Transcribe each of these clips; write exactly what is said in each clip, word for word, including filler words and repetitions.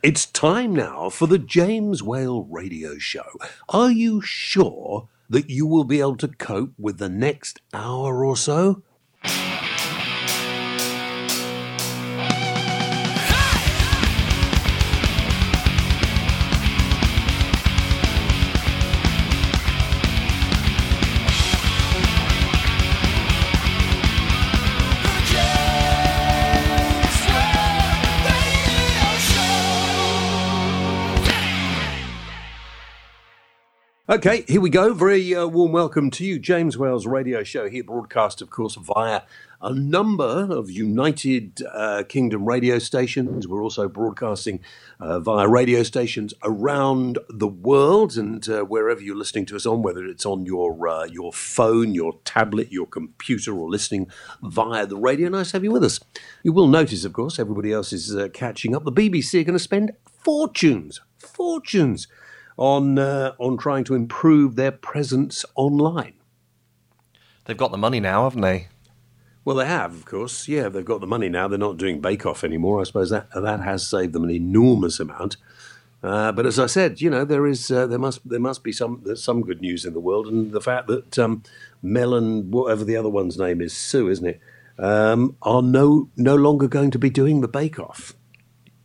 It's time now for the James Whale radio show. Are you sure that you will be able to cope with the next hour or so? Okay, here we go. Very uh, warm welcome to you, James Whale's radio show here, broadcast, of course, via a number of United uh, Kingdom radio stations. We're also broadcasting uh, via radio stations around the world, and uh, wherever you're listening to us on, whether it's on your uh, your phone, your tablet, your computer, or listening via the radio. Nice to have you with us. You will notice, of course, everybody else is uh, catching up. The B B C are going to spend fortunes, fortunes, on uh, on trying to improve their presence online. They've got the money now, haven't they? Well, they have, of course. Yeah, they've got the money now. They're not doing Bake Off anymore. I suppose that that has saved them an enormous amount. Uh, but as I said, you know, there is uh, there must there must be some there's some good news in the world, and the fact that um, Mel and whatever the other one's name is, Sue, isn't it, um, are no no longer going to be doing the Bake Off.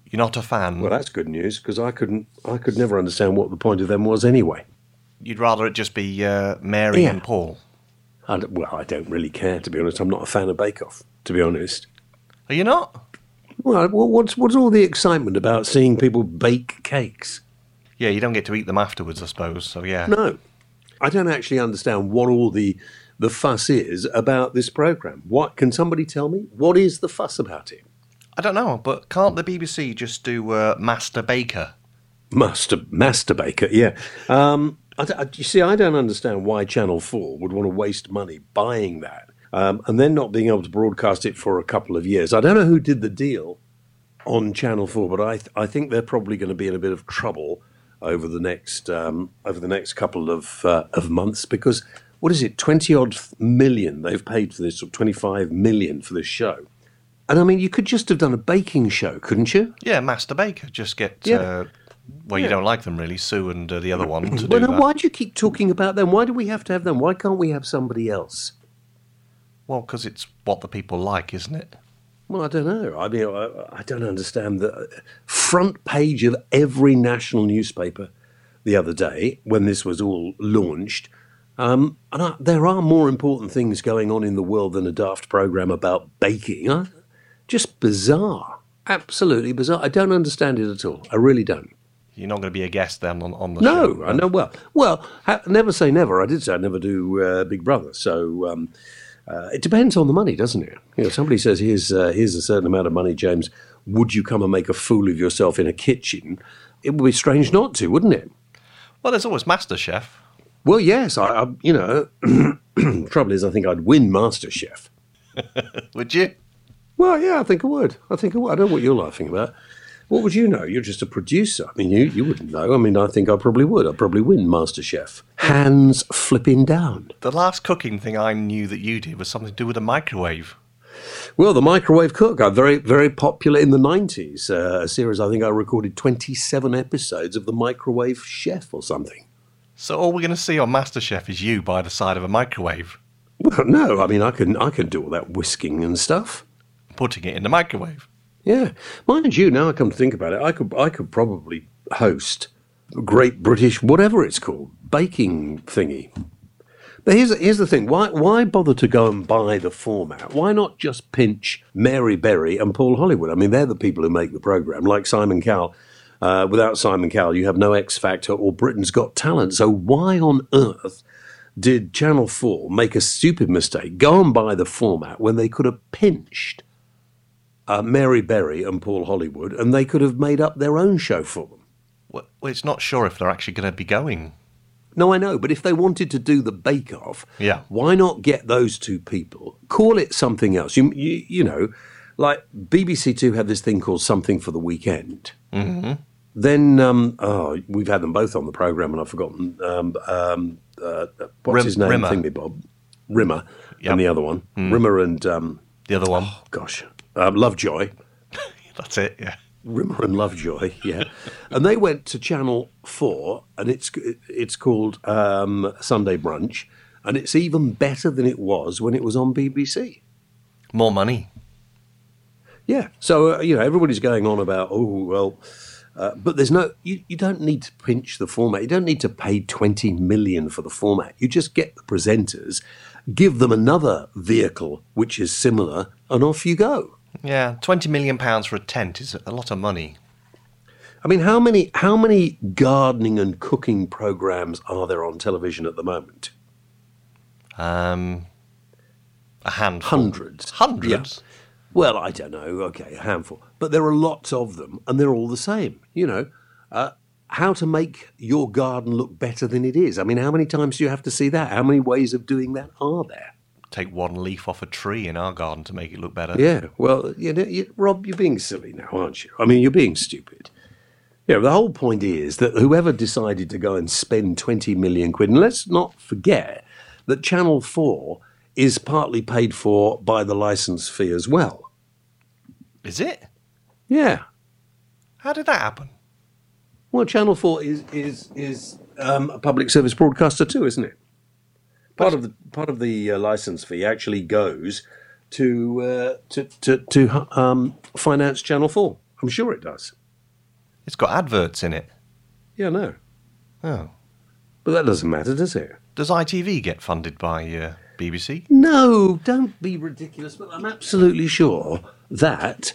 You're not a fan. Well, that's good news, because I couldn't, I could never understand what the point of them was anyway. You'd rather it just be uh, Mary yeah. and Paul. I don't, well, I don't really care, to be honest. I'm not a fan of Bake Off, to be honest. Are you not? Well, what's what's all the excitement about seeing people bake cakes? Yeah, you don't get to eat them afterwards, I suppose. So yeah. No, I don't actually understand what all the the fuss is about this programme. What can somebody tell me? What is the fuss about it? I don't know, but can't the B B C just do uh, Master Baker? Master Master Baker, yeah. Um, I, I, you see, I don't understand why Channel four would want to waste money buying that um, and then not being able to broadcast it for a couple of years. I don't know who did the deal on Channel four, but I th- I think they're probably going to be in a bit of trouble over the next um, over the next couple of uh, of months, because what is it, twenty odd million they've paid for this, or twenty-five million for this show. And, I mean, you could just have done a baking show, couldn't you? Yeah, Master Baker. Just get, yeah. uh, well, yeah. you don't like them, really, Sue and uh, the other one to do well, no, that. Why do you keep talking about them? Why do we have to have them? Why can't we have somebody else? Well, because it's what the people like, isn't it? Well, I don't know. I mean, I, I don't understand. The front page of every national newspaper the other day, when this was all launched, um, and I, there are more important things going on in the world than a daft programme about baking, huh? Just bizarre, absolutely bizarre. I don't understand it at all. I really don't. You're not going to be a guest then on, on the no, show? No, I know. Well, well, ha- never say never. I did say I'd never do uh, Big Brother. So um, uh, it depends on the money, doesn't it? You know, somebody says, here's, uh, here's a certain amount of money, James. Would you come and make a fool of yourself in a kitchen? It would be strange not to, wouldn't it? Well, there's always MasterChef. Well, yes. I, I you know, the trouble is I think I'd win MasterChef. Would you? Well, yeah, I think I would. I think I would. I don't know what you're laughing about. What would you know? You're just a producer. I mean, you, you wouldn't know. I mean, I think I probably would. I'd probably win MasterChef. Hands flipping down. The last cooking thing I knew that you did was something to do with a microwave. Well, the microwave cook. I'm very, very popular in the nineties. Uh, a series, I think I recorded twenty-seven episodes of The Microwave Chef or something. So all we're going to see on MasterChef is you by the side of a microwave? Well, no. I mean, I can, I can do all that whisking and stuff. Putting it in the microwave. Yeah. Mind you, now I come to think about it, I could I could probably host Great British, whatever it's called, baking thingy. But here's, here's the thing. Why why bother to go and buy the format? Why not just pinch Mary Berry and Paul Hollywood? I mean, they're the people who make the programme, like Simon Cowell. Uh, without Simon Cowell, you have no X Factor or Britain's Got Talent. So why on earth did Channel four make a stupid mistake, go and buy the format, when they could have pinched Uh, Mary Berry and Paul Hollywood, and they could have made up their own show for them? Well, it's not sure if they're actually going to be going. No, I know, but if they wanted to do the bake-off, yeah. why not get those two people? Call it something else. You, you, you know, like B B C Two have this thing called Something for the Weekend. Mm-hmm. Then, um, oh, we've had them both on the programme, and I've forgotten. Um, um, uh, what's Rim- his name? Rimmer. Thingy Bob. Rimmer yep. and the other one. Mm. Rimmer and... Um, the other one. Oh, gosh. Um, Lovejoy. That's it, yeah. Rimmer and Lovejoy, yeah. And they went to Channel four, and it's it's called um, Sunday Brunch, and it's even better than it was when it was on B B C. More money. Yeah. So, uh, you know, everybody's going on about, oh, well, uh, but there's no, you, you don't need to pinch the format. You don't need to pay twenty million dollars for the format. You just get the presenters, give them another vehicle which is similar, and off you go. Yeah, twenty million pounds for a tent is a lot of money. I mean, how many how many gardening and cooking programmes are there on television at the moment? Um, a handful. Hundreds. Hundreds? Yeah. Well, I don't know. Okay, a handful. But there are lots of them, and they're all the same. You know, uh, how to make your garden look better than it is. I mean, how many times do you have to see that? How many ways of doing that are there? Take one leaf off a tree in our garden to make it look better. Yeah, well, you know, you, Rob, you're being silly now, aren't you? I mean, you're being stupid. Yeah, you know, the whole point is that whoever decided to go and spend twenty million quid, and let's not forget that Channel four is partly paid for by the licence fee as well. Is it? Yeah. How did that happen? Well, Channel four is is is um, a public service broadcaster too, isn't it? Part of the part of the uh, license fee actually goes to uh, to to, to um, finance Channel four. I'm sure it does. It's got adverts in it. Yeah, no. Oh, but that doesn't matter, does it? Does I T V get funded by uh, B B C? No, don't be ridiculous. But I'm absolutely sure that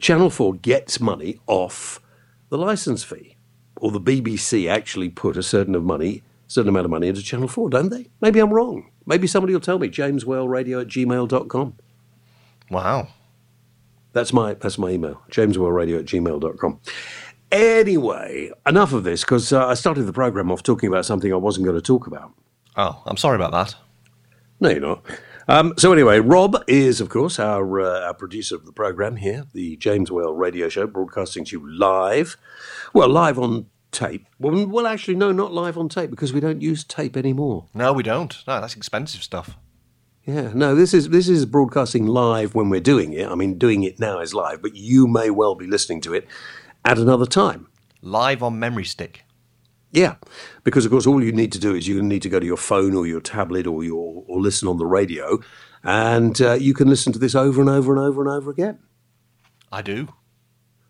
Channel four gets money off the license fee, or the B B C actually put a certain of money. certain amount of money into Channel four, don't they? Maybe I'm wrong. Maybe somebody will tell me. James Whale Radio at gmail dot com. Wow. That's my that's my email, James Whale Radio at gmail dot com. Anyway, enough of this, because uh, I started the programme off talking about something I wasn't going to talk about. Oh, I'm sorry about that. No, you're not. Um, so anyway, Rob is, of course, our, uh, our producer of the programme here, the James Whale Radio Show, broadcasting to you live. Well, live on tape. Well, well, actually, no, not live on tape, because we don't use tape anymore. No, we don't. No, that's expensive stuff. Yeah, no, this is this is broadcasting live when we're doing it. I mean, doing it now is live, but you may well be listening to it at another time. Live on memory stick. Yeah, because, of course, all you need to do is you need to go to your phone or your tablet or your or listen on the radio, and uh, you can listen to this over and over and over and over again. I do.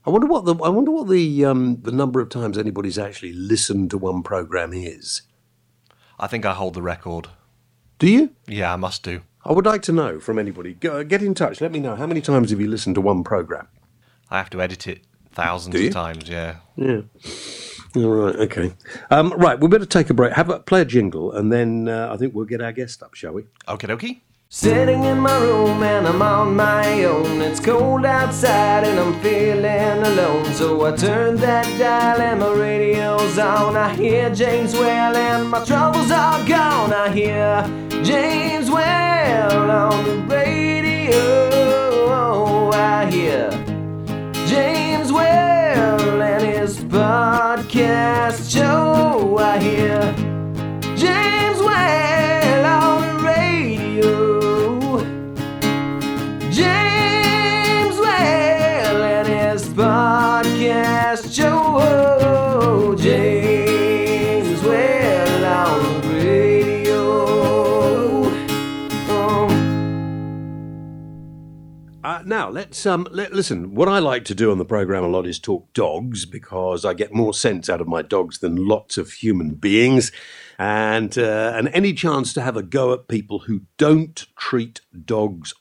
I wonder what the I wonder what the um, the number of times anybody's actually listened to one programme is. I think I hold the record. Do you? Yeah, I must do. I would like to know from anybody. Go, get in touch. Let me know. How many times have you listened to one programme? I have to edit it thousands of times, yeah. Yeah. All right, okay. Um, right, we better take a break. Have a, play a jingle, and then uh, I think we'll get our guest up, shall we? Okie dokie. Sitting in my room and I'm on my own. It's cold outside and I'm feeling alone. So I turn that dial and my radio's on. I hear James Whale and my troubles are gone. I hear James Whale on the radio. I hear James Whale and his podcast show. I hear James Whale on the radio. Podcast show, James Whale on the radio. Oh. Uh, now let's um let listen. What I like to do on the programme a lot is talk dogs, because I get more sense out of my dogs than lots of human beings, and uh, and any chance to have a go at people who don't treat dogs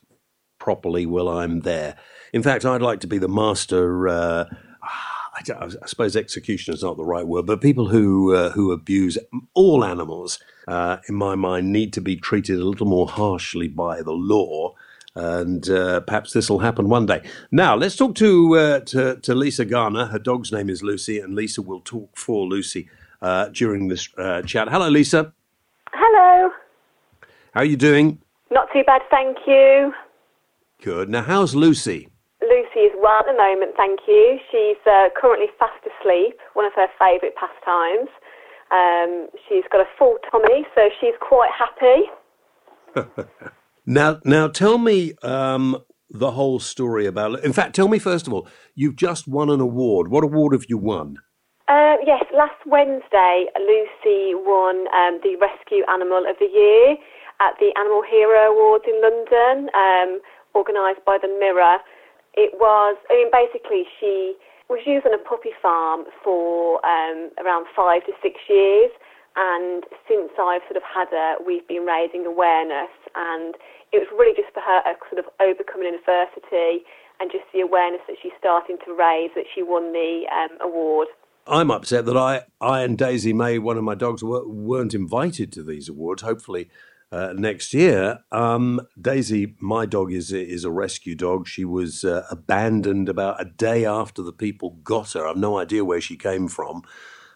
properly while I'm there. In fact, I'd like to be the master, uh, I, don't, I suppose executioner is not the right word, but people who uh, who abuse all animals, uh, in my mind, need to be treated a little more harshly by the law, and uh, perhaps this will happen one day. Now, let's talk to, uh, to, to Lisa Garner. Her dog's name is Lucy, and Lisa will talk for Lucy uh, during this uh, chat. Hello, Lisa. Hello. How are you doing? Not too bad, thank you. Good. Now, how's Lucy? Lucy is well at the moment, thank you. She's uh, currently fast asleep, one of her favourite pastimes. Um, she's got a full tummy, so she's quite happy. now, now, tell me, um, the whole story about... In fact, tell me first of all, you've just won an award. What award have you won? Uh, yes, last Wednesday, Lucy won um, the Rescue Animal of the Year at the Animal Hero Awards in London, um, organised by the Mirror. It was, I mean, basically she was using a puppy farm for um, around five to six years, and since I've sort of had her, we've been raising awareness, and it was really just for her a sort of overcoming adversity and just the awareness that she's starting to raise that she won the um, award. I'm upset that I, I and Daisy May, one of my dogs, weren't invited to these awards. Hopefully uh, next year. Um, Daisy, my dog, is is a rescue dog. She was uh, abandoned about a day after the people got her. I've no idea where she came from.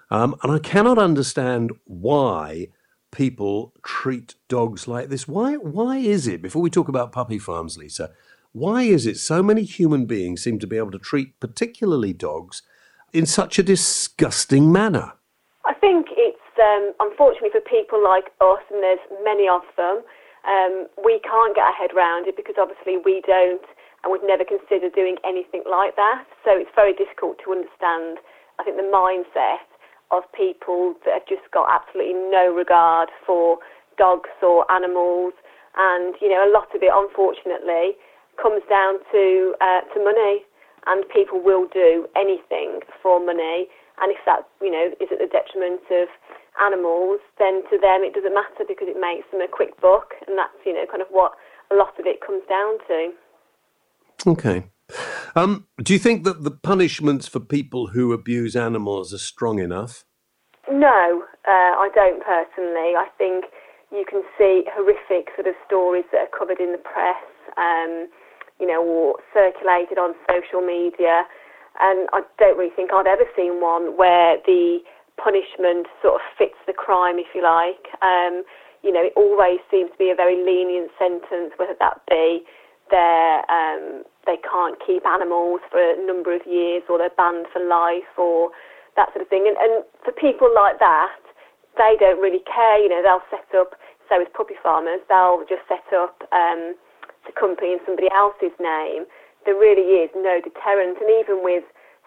Um, and I cannot understand why people treat dogs like this. Why, why is it, before we talk about puppy farms, Lisa, why is it so many human beings seem to be able to treat particularly dogs in such a disgusting manner? I think it's, um, unfortunately for people like us, and there's many of them, um, we can't get our head around it because obviously we don't and would never consider doing anything like that. So it's very difficult to understand, I think, the mindset of people that have just got absolutely no regard for dogs or animals. And, you know, a lot of it, unfortunately, comes down to uh, to money. And people will do anything for money, and if that, you know, is at the detriment of animals, then to them it doesn't matter because it makes them a quick buck, and that's, you know, kind of what a lot of it comes down to. Okay. Um, do you think that the punishments for people who abuse animals are strong enough? No, uh, I don't personally. I think you can see horrific sort of stories that are covered in the press, um, you know, or circulated on social media. And I don't really think I've ever seen one where the punishment sort of fits the crime, if you like. Um, you know, it always seems to be a very lenient sentence, whether that be they're, um, they can't keep animals for a number of years, or they're banned for life, or that sort of thing. And, and for people like that, they don't really care. You know, they'll set up, so as puppy farmers, they'll just set up... Um, the company in somebody else's name. There really is no deterrent, and even with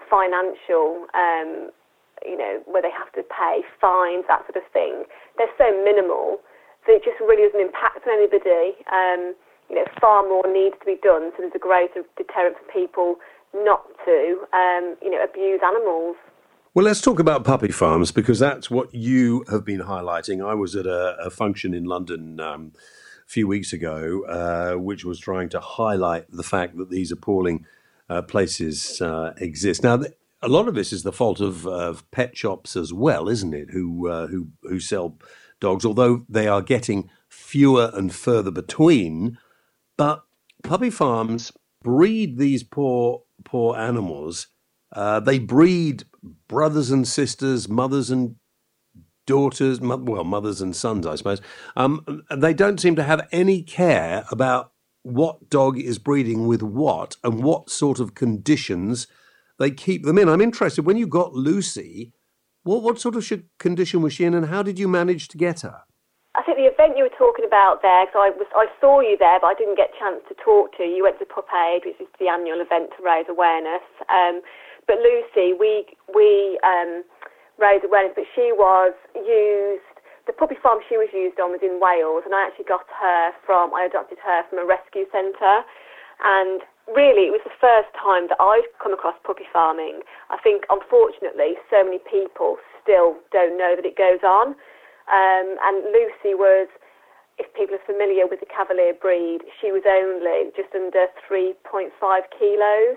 financial, um, you know, where they have to pay fines, that sort of thing, they're so minimal that it just really doesn't impact on anybody. Um, you know, far more needs to be done, so there's a greater deterrent for people not to, um, you know, abuse animals. Well, let's talk about puppy farms, because that's what you have been highlighting. I was at a, a function in London um few weeks ago, uh, which was trying to highlight the fact that these appalling uh, places uh, exist. Now, th- a lot of this is the fault of, of pet shops as well, isn't it, who, uh, who who sell dogs, although they are getting fewer and further between. But puppy farms breed these poor, poor animals. Uh, they breed brothers and sisters, mothers and daughters, well, mothers and sons, I suppose. Um, they don't seem to have any care about what dog is breeding with what and what sort of conditions they keep them in. I'm interested, when you got Lucy, what, what sort of condition was she in, and how did you manage to get her? I think the event you were talking about there, because I, was, I saw you there, but I didn't get a chance to talk to you. You went to Pup Aid, which is the annual event to raise awareness. Um, but Lucy, we... we um, raise awareness, but she was used, the puppy farm she was used on was in Wales, and I actually got her from, I adopted her from a rescue centre, and really it was the first time that I've come across puppy farming. I think, unfortunately, so many people still don't know that it goes on, um, and Lucy was, if people are familiar with the Cavalier breed, she was only just under three point five kilos,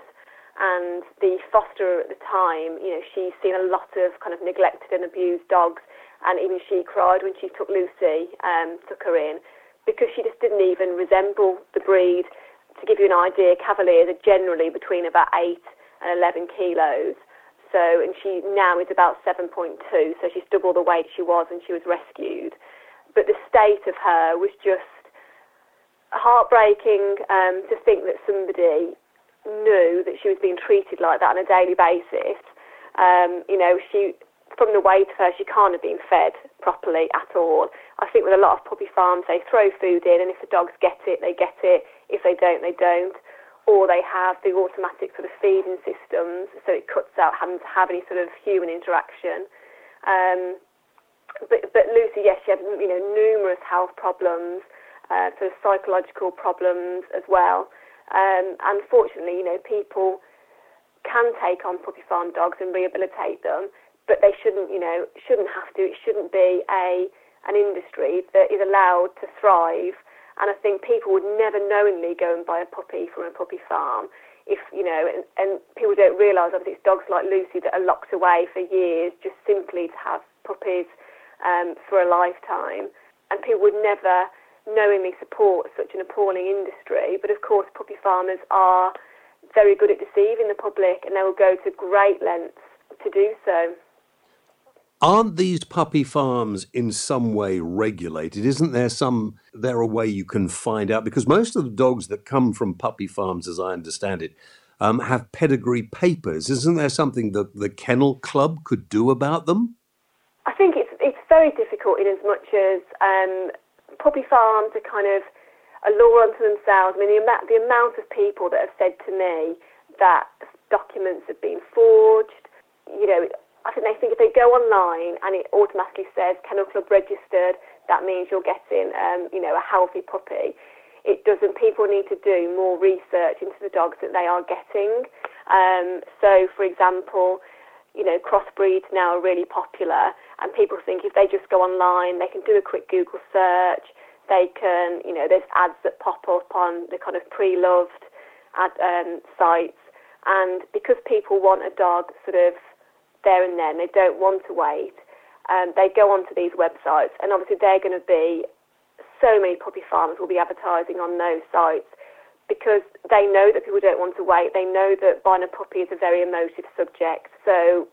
and the fosterer at the time, you know, she's seen a lot of kind of neglected and abused dogs, and even she cried when she took Lucy, um, took her in, because she just didn't even resemble the breed. To give you an idea, Cavaliers are generally between about eight and eleven kilos, so, and she now is about seven point two, so she's double the weight she was when she was rescued. But the state of her was just heartbreaking, um, to think that somebody knew that she was being treated like that on a daily basis. Um, you know, she, from the weight of her, she can't have been fed properly at all. I think with a lot of puppy farms, they throw food in, and if the dogs get it, they get it. If they don't, they don't. or they have the automatic sort of feeding systems, so it cuts out having to have any sort of human interaction. Um, but, but Lucy, yes, she had, you know, numerous health problems, uh, sort of psychological problems as well. Um, and fortunately, you know, people can take on puppy farm dogs and rehabilitate them, but they shouldn't, you know, shouldn't have to. It shouldn't be a an industry that is allowed to thrive. And I think people would never knowingly go and buy a puppy from a puppy farm if, you know, and, and people don't realise, obviously, it's dogs like Lucy that are locked away for years just simply to have puppies um, for a lifetime. And people would never knowingly support such an appalling industry. But, of course, puppy farmers are very good at deceiving the public, and they will go to great lengths to do so. Aren't these puppy farms in some way regulated? Isn't there some, there a way you can find out? Because most of the dogs that come from puppy farms, as I understand it, um, have pedigree papers. Isn't there something that the Kennel Club could do about them? I think it's it's very difficult in as much as um, puppy farms are kind of a law unto themselves. I mean, the amount, the amount of people that have said to me that documents have been forged, you know, I think they think if they go online and it automatically says Kennel Club registered, that means you're getting, um, you know, a healthy puppy. It doesn't. People need to do more research into the dogs that they are getting. Um, so, for example, you know, crossbreeds now are really popular, and people think if they just go online, they can do a quick Google search. They can, you know, there's ads that pop up on the kind of pre-loved ad um, sites, and because people want a dog, sort of. There and then, they don't want to wait. Um, they go onto these websites, and obviously they're going to be, so many puppy farmers will be advertising on those sites because they know that people don't want to wait. They know that buying a puppy is a very emotive subject. So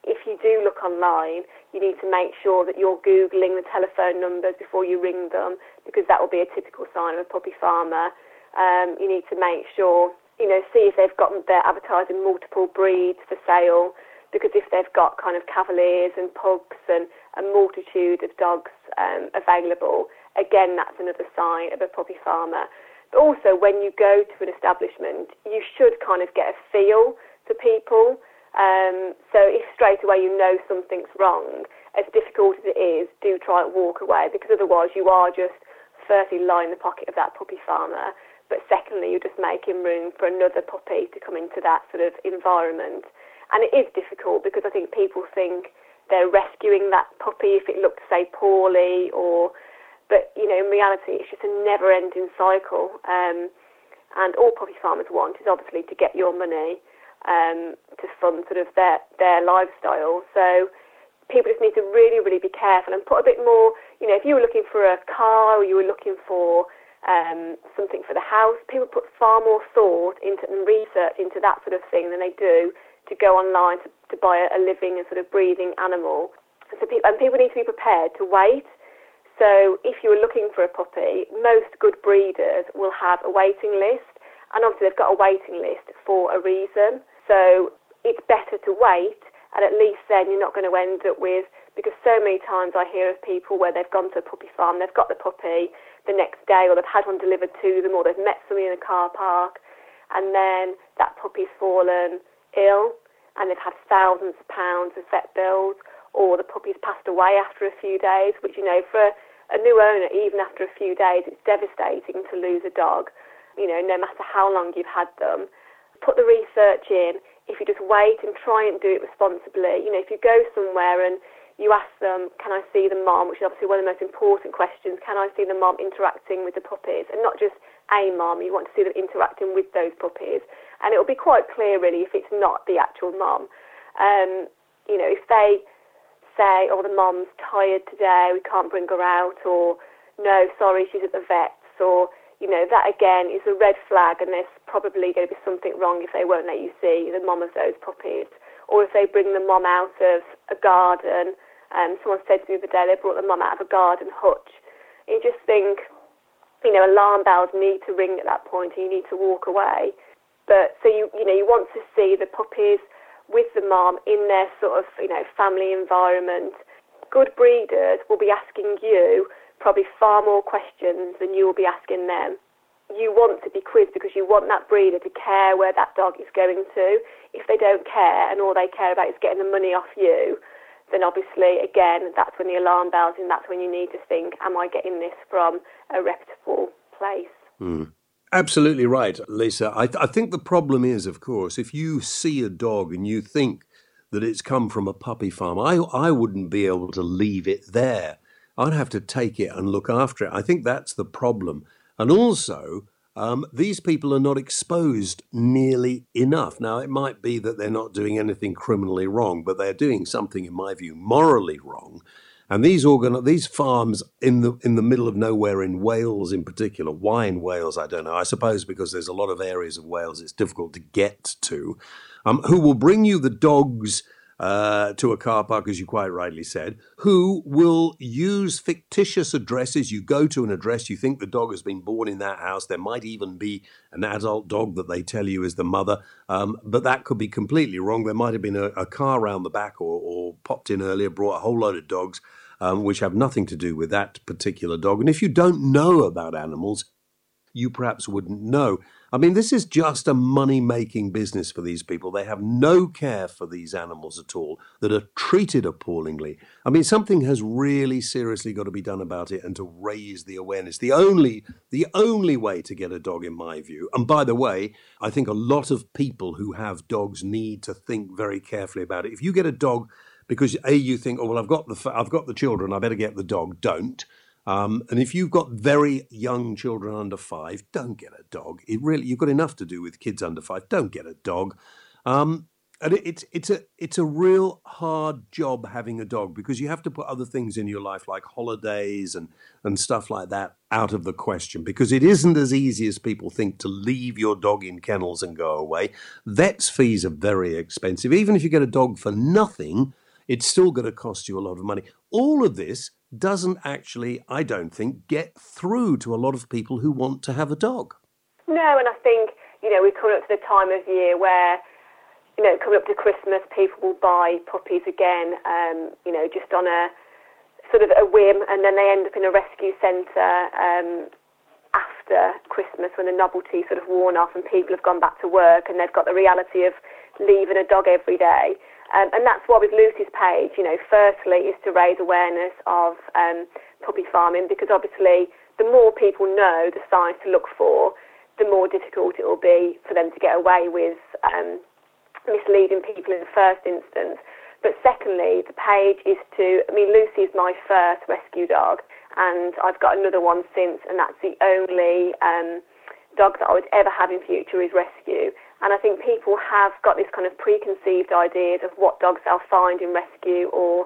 if you do look online, you need to make sure that you're Googling the telephone numbers before you ring them, because that will be a typical sign of a puppy farmer. Um, you need to make sure, you know, see if they've got, they're advertising multiple breeds for sale, because if they've got kind of Cavaliers and pugs and a multitude of dogs um, available, again, that's another sign of a puppy farmer. But also, when you go to an establishment, you should kind of get a feel for people. Um, so if straight away you know something's wrong, as difficult as it is, do try and walk away, because otherwise you are just, firstly, lying in the pocket of that puppy farmer, but secondly, you're just making room for another puppy to come into that sort of environment. And it is difficult because I think people think they're rescuing that puppy if it looked, say, poorly, or, but, you know, in reality, it's just a never-ending cycle. Um, and all puppy farmers want is obviously to get your money um, to fund sort of their, their lifestyle. So people just need to really, really be careful and put a bit more, you know, if you were looking for a car or you were looking for um, something for the house, people put far more thought into and research into that sort of thing than they do to go online to, to buy a living and sort of breathing animal. And, so pe- and people need to be prepared to wait. So if you were looking for a puppy, most good breeders will have a waiting list, and obviously they've got a waiting list for a reason. So it's better to wait, and at least then you're not going to end up with, because so many times I hear of people where they've gone to a puppy farm, they've got the puppy the next day, or they've had one delivered to them, or they've met somebody in a car park, and then that puppy's fallen ill and they've had thousands of pounds of vet bills, or the puppy's passed away after a few days, which, you know, for a new owner, even after a few days, it's devastating to lose a dog, you know, no matter how long you've had them. Put the research in. If you just wait and try and do it responsibly, you know, if you go somewhere and you ask them, can I see the mom, which is obviously one of the most important questions, can I see the mom interacting with the puppies, and not just a mom, you want to see them interacting with those puppies. And it'll be quite clear, really, if it's not the actual mum. Um, you know, if they say, oh, the mum's tired today, we can't bring her out, or no, sorry, she's at the vet's, or, you know, that, again, is a red flag, and there's probably going to be something wrong if they won't let you see the mum of those puppies. Or if they bring the mum out of a garden, um, someone said to me the other day, they brought the mum out of a garden hutch. You just think, you know, alarm bells need to ring at that point, and you need to walk away. But so, you you know, you want to see the puppies with the mum in their sort of, you know, family environment. Good breeders will be asking you probably far more questions than you will be asking them. you want to be quizzed because you want that breeder to care where that dog is going to. If they don't care and all they care about is getting the money off you, then obviously, again, that's when the alarm bells, and that's when you need to think, am I getting this from a reputable place? Mm. Absolutely right, Lisa. I, th- I think the problem is, of course, if you see a dog and you think that it's come from a puppy farm, I, I wouldn't be able to leave it there. I'd have to take it and look after it. I think that's the problem. And also, um, these people are not exposed nearly enough. Now, it might be that they're not doing anything criminally wrong, but they're doing something, in my view, morally wrong. And these organ- these farms in the in the middle of nowhere in Wales in particular, why in Wales, I don't know, I suppose because there's a lot of areas of Wales it's difficult to get to, um, who will bring you the dogs uh, to a car park, as you quite rightly said, who will use fictitious addresses. You go to an address, you think the dog has been born in that house. There might even be an adult dog that they tell you is the mother, um, but that could be completely wrong. There might have been a, a car round the back or, or popped in earlier, brought a whole load of dogs, um, which have nothing to do with that particular dog. And if you don't know about animals, you perhaps wouldn't know. I mean, this is just a money-making business for these people. They have no care for these animals at all that are treated appallingly. I mean, something has really seriously got to be done about it and to raise the awareness. The only, the only way to get a dog, in my view, and by the way, I think a lot of people who have dogs need to think very carefully about it. If you get a dog because, A, you think, oh, well, I've got the, I've got the children, I better get the dog, don't. Um, and if you've got very young children under five, don't get a dog. It really, you've got enough to do with kids under five. Don't get a dog. Um, and it, it's it's a it's a real hard job having a dog because you have to put other things in your life like holidays and and stuff like that out of the question because it isn't as easy as people think to leave your dog in kennels and go away. Vet's fees are very expensive. Even if you get a dog for nothing, it's still going to cost you a lot of money. All of this doesn't actually, I don't think, get through to a lot of people who want to have a dog. No, and I think, you know, we're coming up to the time of year where, you know, coming up to Christmas, people will buy puppies again, um, you know, just on a sort of a whim, and then they end up in a rescue centre um, after Christmas when the novelty's sort of worn off and people have gone back to work and they've got the reality of leaving a dog every day. Um, and that's why with Lucy's page, you know, firstly is to raise awareness of um, puppy farming because obviously the more people know the signs to look for, the more difficult it will be for them to get away with um, misleading people in the first instance. But secondly, the page is to, I mean, Lucy's my first rescue dog and I've got another one since, and that's the only um, dog that I would ever have in future is rescue. And I think people have got this kind of preconceived ideas of what dogs they'll find in rescue or,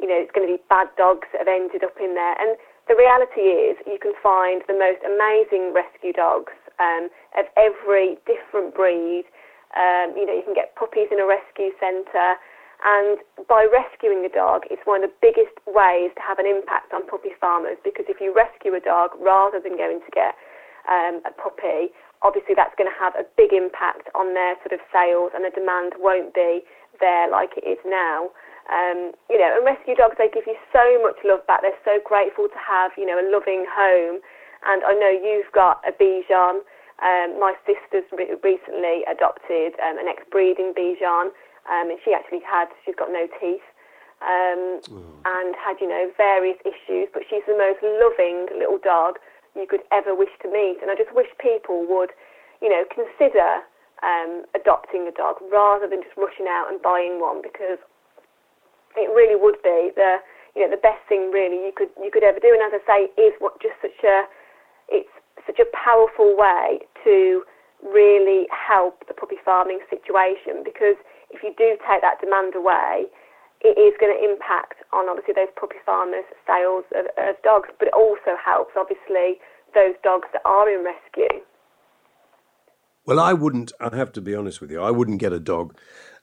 you know, it's going to be bad dogs that have ended up in there. And the reality is you can find the most amazing rescue dogs um, of every different breed. Um, you know, you can get puppies in a rescue centre. And by rescuing a dog, it's one of the biggest ways to have an impact on puppy farmers because if you rescue a dog rather than going to get um, a puppy, obviously that's going to have a big impact on their sort of sales and the demand won't be there like it is now. Um, you know, and rescue dogs, they give you so much love back. They're so grateful to have, you know, a loving home. And I know you've got a Bichon. Um, my sister's re- recently adopted um, an ex-breeding Bichon. Um, and she actually had, she's got no teeth um, mm. and had, you know, various issues. But she's the most loving little dog you could ever wish to meet, and I just wish people would, you know, consider um, adopting a dog rather than just rushing out and buying one, because it really would be the, you know, the best thing really you could you could ever do. And as I say, is what just such a it's such a powerful way to really help the puppy farming situation, because if you do take that demand away, it is going to impact on, obviously, those puppy farmers' sales of, of dogs, but it also helps, obviously, those dogs that are in rescue. Well, I wouldn't, I have to be honest with you, I wouldn't get a dog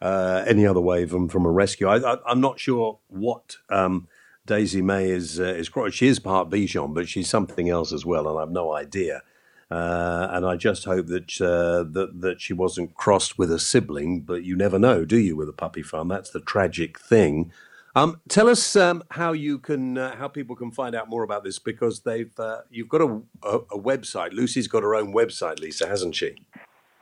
uh, any other way than from a rescue. I, I, I'm not sure what um, Daisy May is, uh, is, she is part Bichon, but she's something else as well, and I've no idea. Uh, and I just hope that, uh, that that she wasn't crossed with a sibling, but you never know, do you, with a puppy farm? That's the tragic thing. Um, tell us um, how you can, uh, how people can find out more about this, because they've, uh, you've got a, a, a website. Lucy's got her own website, Lisa, hasn't she?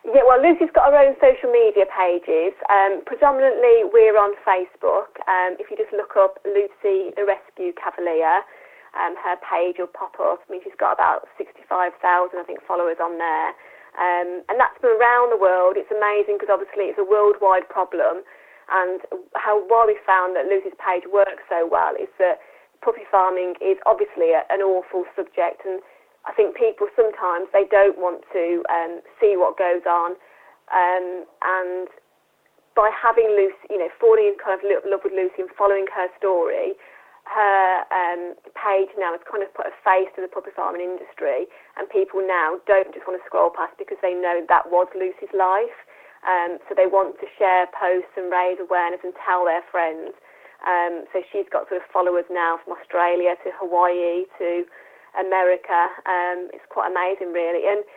Yeah, well, Lucy's got her own social media pages. Um, predominantly, we're on Facebook. Um, if you just look up Lucy the Rescue Cavalier, um, her page will pop up. I mean, she's got about sixty-five thousand, I think, followers on there. Um, and that's from around the world. It's amazing because, obviously, it's a worldwide problem. And how why we found that Lucy's page works so well is that puppy farming is obviously a, an awful subject, and I think people sometimes, they don't want to um, see what goes on, um, and by having Lucy, you know, falling in kind of love with Lucy and following her story, her um, page now has kind of put a face to the puppy farming industry, and people now don't just want to scroll past because they know that was Lucy's life. Um, so they want to share posts and raise awareness and tell their friends. Um, so she's got sort of followers now from Australia to Hawaii to America. Um, it's quite amazing, really. And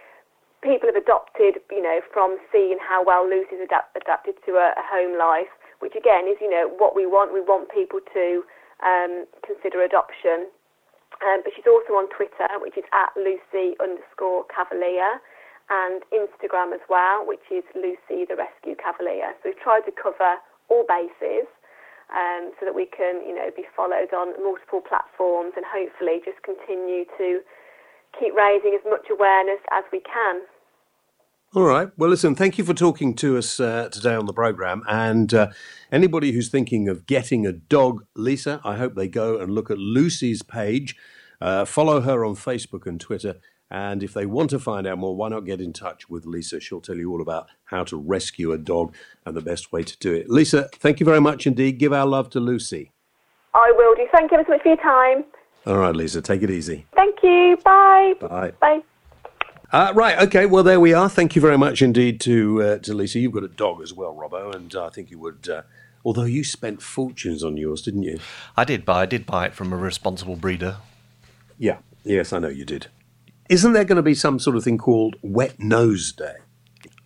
people have adopted, you know, from seeing how well Lucy's adapt- adapted to a, a home life, which again is, you know, what we want. We want people to um, consider adoption. Um, but she's also on Twitter, which is at Lucy underscore Cavalier. And Instagram as well, which is Lucy the Rescue Cavalier. So we've tried to cover all bases um, so that we can, you know, be followed on multiple platforms and hopefully just continue to keep raising as much awareness as we can. All right. Well, listen, thank you for talking to us uh, today on the programme. And uh, anybody who's thinking of getting a dog, Lisa, I hope they go and look at Lucy's page. Uh, follow her on Facebook and Twitter. And if they want to find out more, why not get in touch with Lisa? She'll tell you all about how to rescue a dog and the best way to do it. Lisa, thank you very much indeed. Give our love to Lucy. I will do. Thank you so much for your time. All right, Lisa, take it easy. Thank you. Bye. Bye. Bye. Uh, right, okay, well, there we are. Thank you very much indeed to uh, to Lisa. You've got a dog as well, Robbo, and uh, I think you would... Uh, although you spent fortunes on yours, didn't you? I did buy. I did buy it from a responsible breeder. Yeah. Yes, I know you did. Isn't there going to be some sort of thing called Wet Nose Day?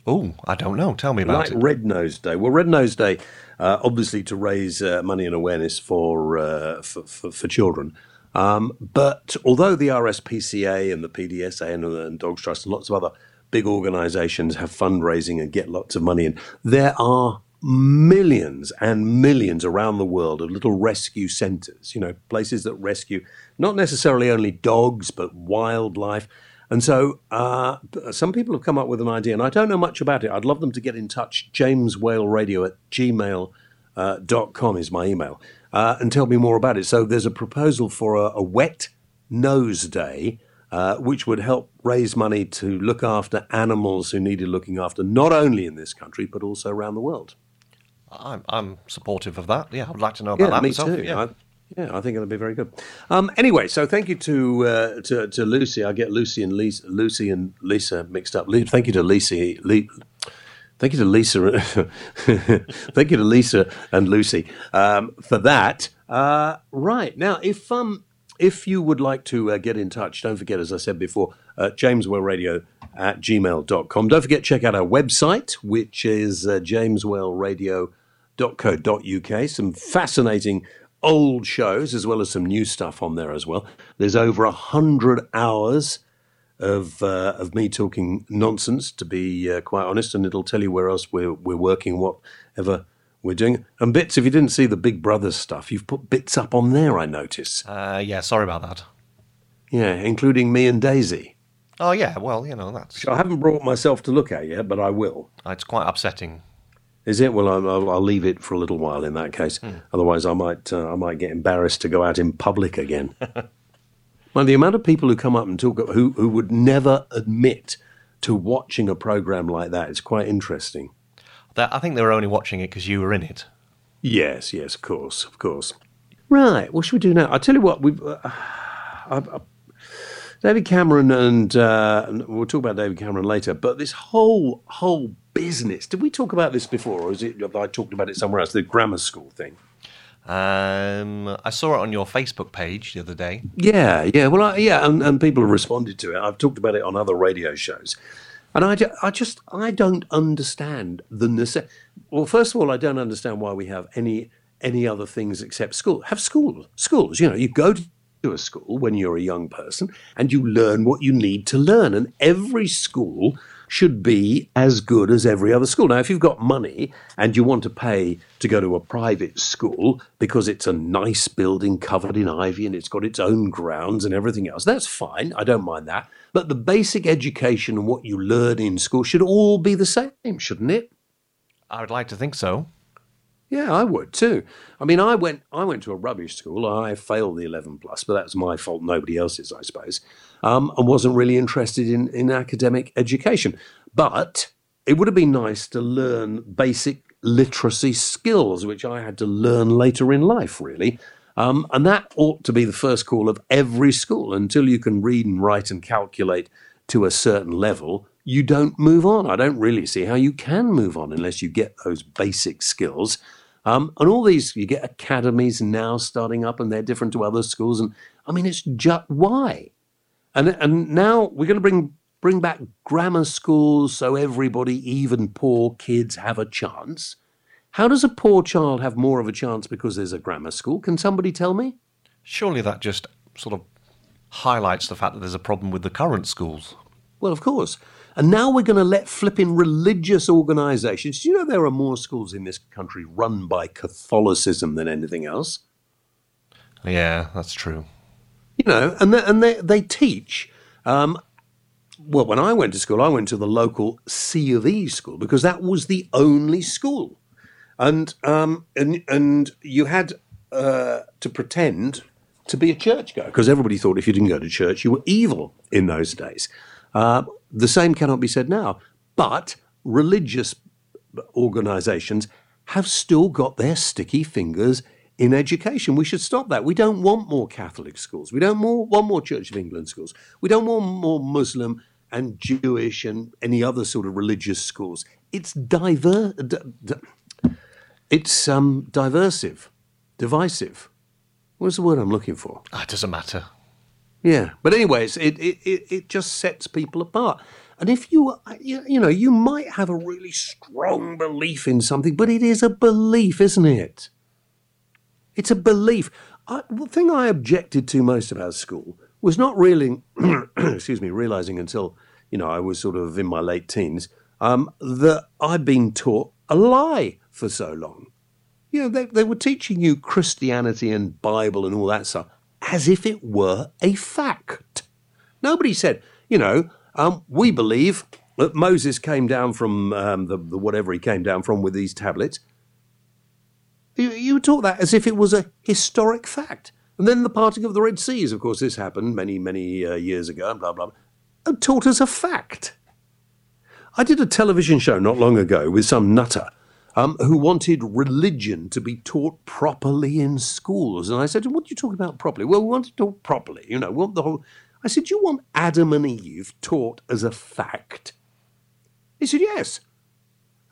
Oh, I don't know. Tell me about it. Like Red Nose Day. Well, Red Nose Day, uh, obviously to raise uh, money and awareness for, uh, for, for, for children. Um, but although the R S P C A and the P D S A and, and Dogs Trust and lots of other big organisations have fundraising and get lots of money in, there are millions and millions around the world of little rescue centres, you know, places that rescue not necessarily only dogs but wildlife. And so uh, some people have come up with an idea, and I don't know much about it. I'd love them to get in touch. James Whale Radio at gmail dot com uh, is my email, uh, and tell me more about it. So there's a proposal for a, a Wet Nose Day, uh, which would help raise money to look after animals who needed looking after, not only in this country but also around the world. I'm, I'm supportive of that. Yeah, I'd like to know about yeah, that me myself. Too. Yeah, I, yeah, I think it'll be very good. Um, anyway, so thank you to uh, to, to Lucy. I get Lucy and Lisa, Lucy and Lisa mixed up. Thank you to Lucy. Le- thank you to Lisa. Thank you to Lisa and Lucy um, for that. Uh, right now, if um if you would like to uh, get in touch, don't forget, as I said before, uh, James Whale Radio at gmail dot com. Don't forget, check out our website, which is uh, James Whale Radio dot co dot U K. Some fascinating old shows as well as some new stuff on there as well. There's over one hundred hours of uh, of me talking nonsense, to be uh, quite honest, and it'll tell you where else we're, we're working, whatever we're doing. And bits, if you didn't see the Big Brother stuff, you've put bits up on there, I notice. Uh, yeah, sorry about that. Yeah, including me and Daisy. Oh, yeah, well, you know, that's... I haven't brought myself to look at yet, but I will. It's quite upsetting. Is it? Well, I'll, I'll leave it for a little while in that case. Mm. Otherwise, I might uh, I might get embarrassed to go out in public again. Well, the amount of people who come up and talk, who, who would never admit to watching a programme like that, is quite interesting. That, I think they were only watching it because you were in it. Yes, yes, of course, of course. Right, what should we do now? I'll tell you what, we've... Uh, I, I, David Cameron and, uh, and we'll talk about David Cameron later, but this whole whole business, did we talk about this before, or is it, have I talked about it somewhere else, the grammar school thing? Um, I saw it on your Facebook page the other day. Yeah, yeah, well, I, yeah, and, and people have responded to it. I've talked about it on other radio shows. And I, I just, I don't understand the necessity. Well, first of all, I don't understand why we have any any other things except school. Have school, schools, you know, you go to a school when you're a young person and you learn what you need to learn. And every school should be as good as every other school. Now, if you've got money and you want to pay to go to a private school because it's a nice building covered in ivy and it's got its own grounds and everything else, that's fine. I don't mind that. But the basic education and what you learn in school should all be the same, shouldn't it? I would like to think so. Yeah, I would too. I mean, I went I went to a rubbish school. I failed the eleven plus, but that's my fault, nobody else's, I suppose, um, and wasn't really interested in, in academic education. But it would have been nice to learn basic literacy skills, which I had to learn later in life, really. Um, and that ought to be the first call of every school. Until you can read and write and calculate to a certain level, you don't move on. I don't really see how you can move on unless you get those basic skills. Um, and all these, you get academies now starting up and they're different to other schools. And I mean, it's just why? And and now we're going to bring bring back grammar schools so everybody, even poor kids, have a chance. How does a poor child have more of a chance because there's a grammar school? Can somebody tell me? Surely that just sort of highlights the fact that there's a problem with the current schools. Well, of course. And now we're going to let flipping religious organisations. Do you know there are more schools in this country run by Catholicism than anything else? Yeah, that's true. You know, and they, and they, they teach. Um, well, when I went to school, I went to the local C of E school because that was the only school. And um, and, and you had uh, to pretend to be a churchgoer because everybody thought if you didn't go to church, you were evil in those days. Uh, the same cannot be said now, but religious organisations have still got their sticky fingers in education. We should stop that. We don't want more Catholic schools. We don't more, want more Church of England schools. We don't want more Muslim and Jewish and any other sort of religious schools. It's diver, d- d- it's um, diversive, divisive. What's the word I'm looking for? Oh, it doesn't matter. Yeah, but anyways, it, it, it just sets people apart. And if you, you know, you might have a really strong belief in something, but it is a belief, isn't it? It's a belief. I, the thing I objected to most about school was not really, excuse me, realising until, you know, I was sort of in my late teens, um, that I'd been taught a lie for so long. You know, they, they were teaching you Christianity and Bible and all that stuff as if it were a fact. Nobody said, you know, um, we believe that Moses came down from um, the, the whatever he came down from with these tablets. You, you taught that as if it was a historic fact. And then the parting of the Red Seas, of course, this happened many, many uh, years ago, and blah, blah, blah, and taught us a fact. I did a television show not long ago with some nutter Um, who wanted religion to be taught properly in schools. And I said, what are you talking about properly? Well, we want it taught properly, you know, we want the whole... I said, you want Adam and Eve taught as a fact? He said, yes.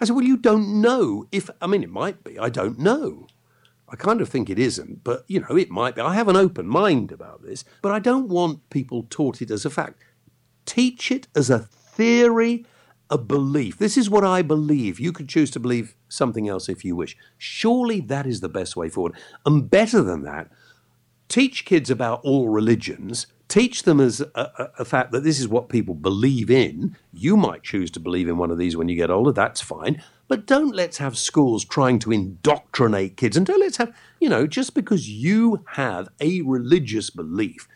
I said, well, you don't know if... I mean, it might be, I don't know. I kind of think it isn't, but, you know, it might be. I have an open mind about this, but I don't want people taught it as a fact. Teach it as a theory, a belief. This is what I believe. You could choose to believe something else if you wish. Surely that is the best way forward. And better than that, teach kids about all religions. Teach them as a, a, a fact that this is what people believe in. You might choose to believe in one of these when you get older. That's fine. But don't let's have schools trying to indoctrinate kids. And don't let's have, you know, just because you have a religious belief,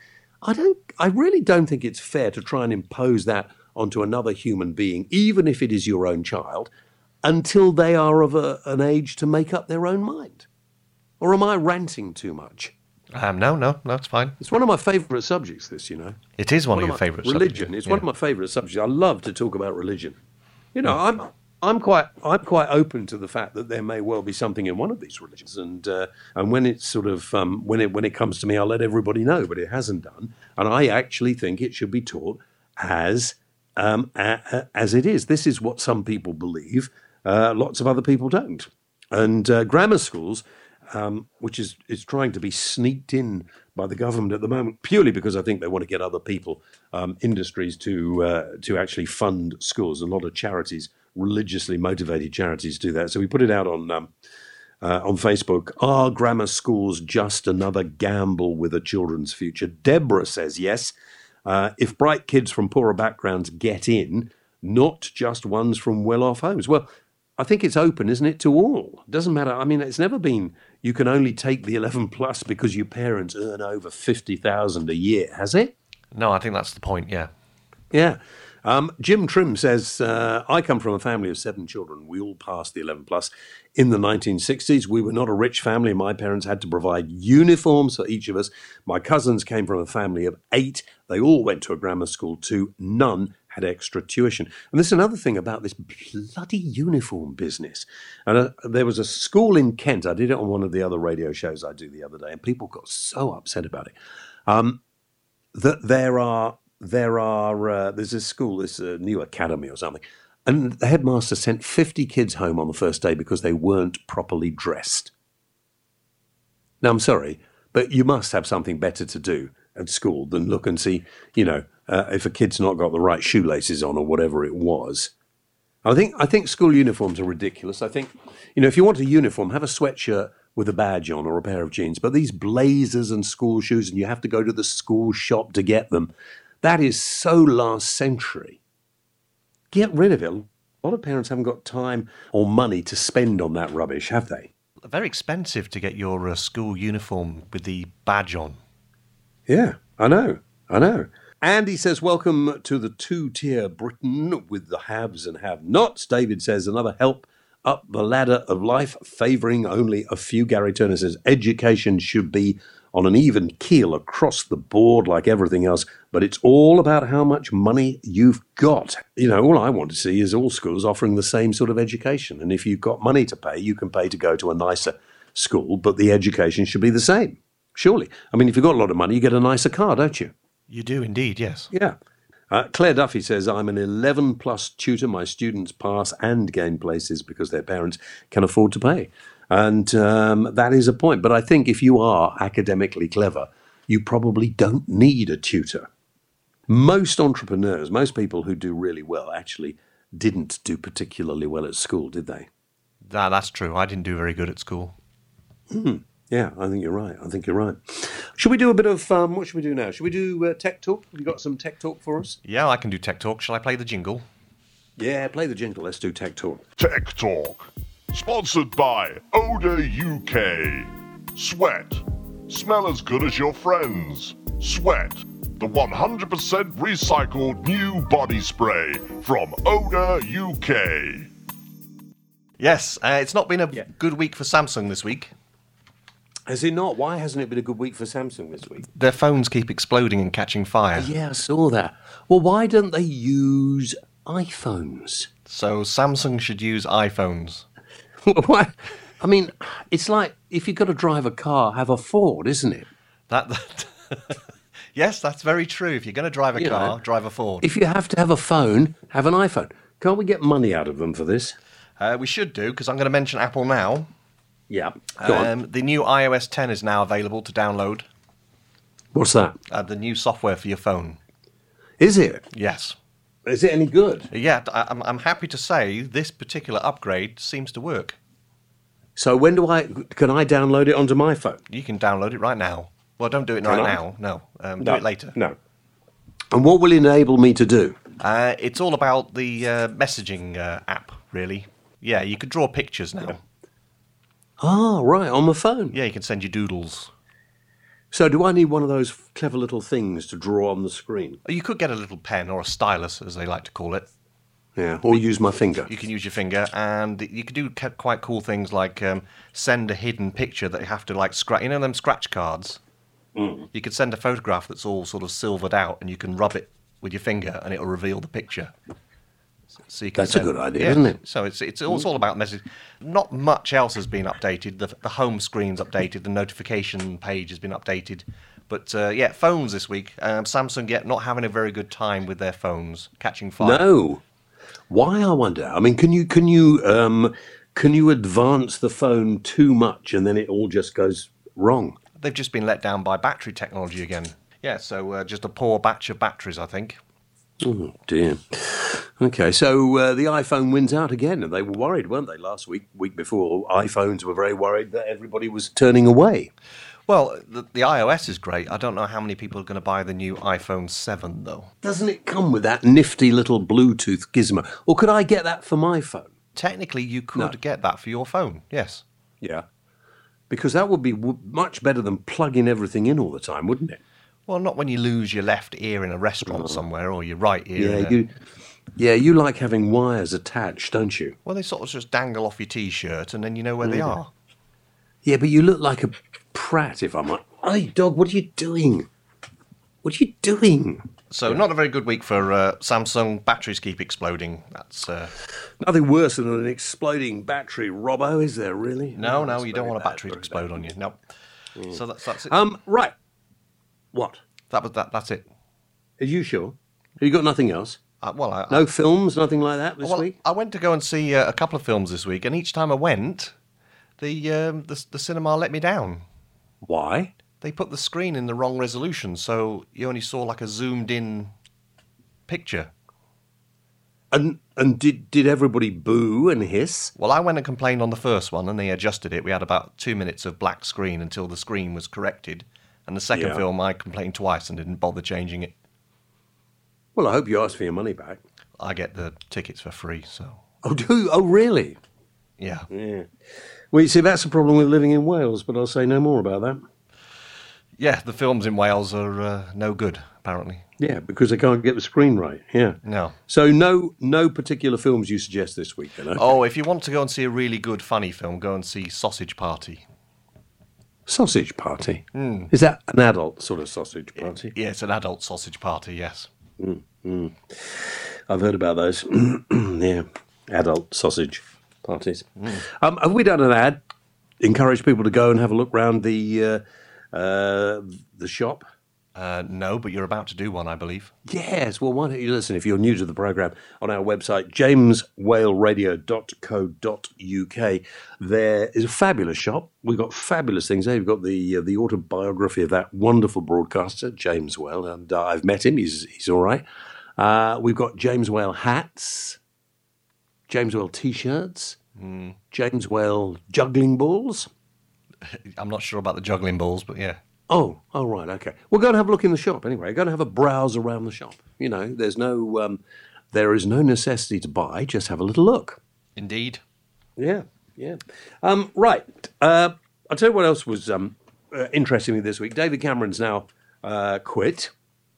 I don't, I really don't think it's fair to try and impose that onto another human being, even if it is your own child, until they are of a, an age to make up their own mind. Or am I ranting too much? Um, no, no, no, it's fine. It's one of my favourite subjects, this, you know. It is one, one of, of your favourite subjects. Religion. It's yeah. one of my favourite subjects. I love to talk about religion. You know, I'm I'm quite I'm quite open to the fact that there may well be something in one of these religions, and uh, and when it's sort of um, when it when it comes to me, I'll let everybody know. But it hasn't done, and I actually think it should be taught as Um, as it is. This is what some people believe. Uh, lots of other people don't. And uh, grammar schools, um, which is, is trying to be sneaked in by the government at the moment, purely because I think they want to get other people, um, industries to uh, to actually fund schools. A lot of charities, religiously motivated charities, do that. So we put it out on um, uh, on Facebook, are grammar schools just another gamble with a children's future? Deborah says yes. Uh, if bright kids from poorer backgrounds get in, not just ones from well-off homes. Well, I think it's open, isn't it, to all? Doesn't matter. I mean, it's never been you can only take the eleven plus because your parents earn over fifty thousand a year, has it? No, I think that's the point, yeah. Yeah. Um, Jim Trim says, uh, I come from a family of seven children. We all passed the eleven plus. In the nineteen sixties, we were not a rich family. My parents had to provide uniforms for each of us. My cousins came from a family of eight. They all went to a grammar school too. None had extra tuition. And there's another thing about this bloody uniform business. And uh, there was a school in Kent. I did it on one of the other radio shows I do the other day, and people got so upset about it. Um, that there are... There are, uh, there's a school, there's a new academy or something, and the headmaster sent fifty kids home on the first day because they weren't properly dressed. Now, I'm sorry, but you must have something better to do at school than look and see, you know, uh, if a kid's not got the right shoelaces on or whatever it was. I think, I think school uniforms are ridiculous. I think, you know, if you want a uniform, have a sweatshirt with a badge on or a pair of jeans, but these blazers and school shoes, and you have to go to the school shop to get them. That is so last century. Get rid of it. A lot of parents haven't got time or money to spend on that rubbish, have they? Very expensive to get your uh, school uniform with the badge on. Yeah, I know, I know. Andy says, welcome to the two-tier Britain with the haves and have-nots. David says, another help up the ladder of life, favouring only a few. Gary Turner says, education should be on an even keel across the board like everything else, but it's all about how much money you've got. You know, all I want to see is all schools offering the same sort of education, and if you've got money to pay, you can pay to go to a nicer school, but the education should be the same, surely. I mean, if you've got a lot of money, you get a nicer car, don't you? You do indeed, yes. Yeah. Uh, Claire Duffy says, I'm an eleven plus tutor. My students pass and gain places because their parents can afford to pay. And um, that is a point. But I think if you are academically clever, you probably don't need a tutor. Most entrepreneurs, most people who do really well actually didn't do particularly well at school, did they? That, that's true. I didn't do very good at school. Mm, yeah, I think you're right. I think you're right. Should we do a bit of, um, what should we do now? Should we do uh, tech talk? Have you got some tech talk for us? Yeah, I can do tech talk. Shall I play the jingle? Yeah, play the jingle. Let's do tech talk. Tech talk. Sponsored by Odor U K. Sweat. Smell as good as your friends. Sweat. The one hundred percent recycled new body spray from Odor U K. Yes, uh, it's not been a yeah. good week for Samsung this week. Has it not? Why hasn't it been a good week for Samsung this week? Their phones keep exploding and catching fire. Yeah, I saw that. Well, why don't they use iPhones? So Samsung should use iPhones. Why? I mean, it's like if you've got to drive a car, have a Ford, isn't it? That, that yes, that's very true. If you're going to drive a you car, know, drive a Ford. If you have to have a phone, have an iPhone. Can't we get money out of them for this? Uh, we should do, because I'm going to mention Apple now. Yeah, go um, on. The new iOS ten is now available to download. What's that? Uh, the new software for your phone. Is it? Yes. Is it any good? Yeah, I'm, I'm happy to say this particular upgrade seems to work. So when do I, can I download it onto my phone? You can download it right now. Well, don't do it right now, no. Um, no. Do it later. No. And what will enable me to do? Uh, it's all about the uh, messaging uh, app, really. Yeah, you could draw pictures now. Yeah. Ah, right, on the phone. Yeah, you can send your doodles. So do I need one of those clever little things to draw on the screen? You could get a little pen or a stylus, as they like to call it. Yeah, or use my finger. You can use your finger, and you could do quite cool things like um, send a hidden picture that you have to, like, scratch. You know them scratch cards? Mm. You could send a photograph that's all sort of silvered out, and you can rub it with your finger, and it'll reveal the picture. So you can that's send, a good idea, yeah, isn't it? So it's it's, it's all about message. Not much else has been updated. The, the home screen's updated. The notification page has been updated. But, uh, yeah, phones this week. Um, Samsung, yet, yeah, not having a very good time with their phones, catching fire. No. Why, I wonder? I mean, can you can you, um, can you advance the phone too much and then it all just goes wrong? They've just been let down by battery technology again. Yeah, so uh, just a poor batch of batteries, I think. Oh, dear. Okay, so uh, the iPhone wins out again, and they were worried, weren't they, last week, week before? iPhones were very worried that everybody was turning away. Well, the, the iOS is great. I don't know how many people are going to buy the new iPhone seven, though. Doesn't it come with that nifty little Bluetooth gizmo? Or could I get that for my phone? Technically, you could no. get that for your phone, yes. Yeah, because that would be w- much better than plugging everything in all the time, wouldn't it? Well, not when you lose your left ear in a restaurant oh. somewhere, or your right ear. Yeah, you, yeah, you like having wires attached, don't you? Well, they sort of just dangle off your T-shirt, and then you know where yeah. they are. Yeah, but you look like a prat if I'm like, hey, dog, what are you doing? What are you doing? So yeah. not a very good week for uh, Samsung. Batteries keep exploding. That's uh... Nothing worse than an exploding battery, Robbo, is there really? No, no, no you don't want a battery to explode bad. on you. No. Mm. So that's, that's it. Um, right. What? That was that. That's it. Are you sure? Have you got nothing else? Uh, well, I, no I, films, nothing like that this well, week. I went to go and see uh, a couple of films this week, and each time I went, the, um, the the cinema let me down. Why? They put the screen in the wrong resolution, so you only saw like a zoomed-in picture. And and did did everybody boo and hiss? Well, I went and complained on the first one, and they adjusted it. We had about two minutes of black screen until the screen was corrected. And the second yeah. film, I complained twice and didn't bother changing it. Well, I hope you asked for your money back. I get the tickets for free, so... Oh, do you? Oh, really? Yeah. yeah. Well, you see, that's the problem with living in Wales, but I'll say no more about that. Yeah, the films in Wales are uh, no good, apparently. Yeah, because they can't get the screen right, yeah. No. So no no particular films you suggest this week, then? Okay. Oh, if you want to go and see a really good, funny film, go and see Sausage Party. Sausage party? Mm. Is that an adult sort of sausage party? Yeah, it's an adult sausage party, yes. Mm, mm. I've heard about those. yeah, adult sausage parties. Mm. Um, have we done an ad? Encourage people to go and have a look round the, uh, uh, the shop? Uh, no, but you're about to do one, I believe. Yes, well, why don't you listen if you're new to the programme on our website, james whale radio dot co dot uk. There is a fabulous shop. We've got fabulous things there. We've got the uh, the autobiography of that wonderful broadcaster, James Whale, and uh, I've met him. He's he's all right. Uh, we've got James Whale hats, James Whale T-shirts, mm. James Whale juggling balls. I'm not sure about the juggling balls, but yeah. Oh, oh, right, okay. Well, go and have a look in the shop anyway. Go and have a browse around the shop. You know, there's no, um, there is no necessity to buy. Just have a little look. Indeed. Yeah, yeah. Um, right. Uh, I'll tell you what else was um, uh, interesting me this week. David Cameron's now uh, quit.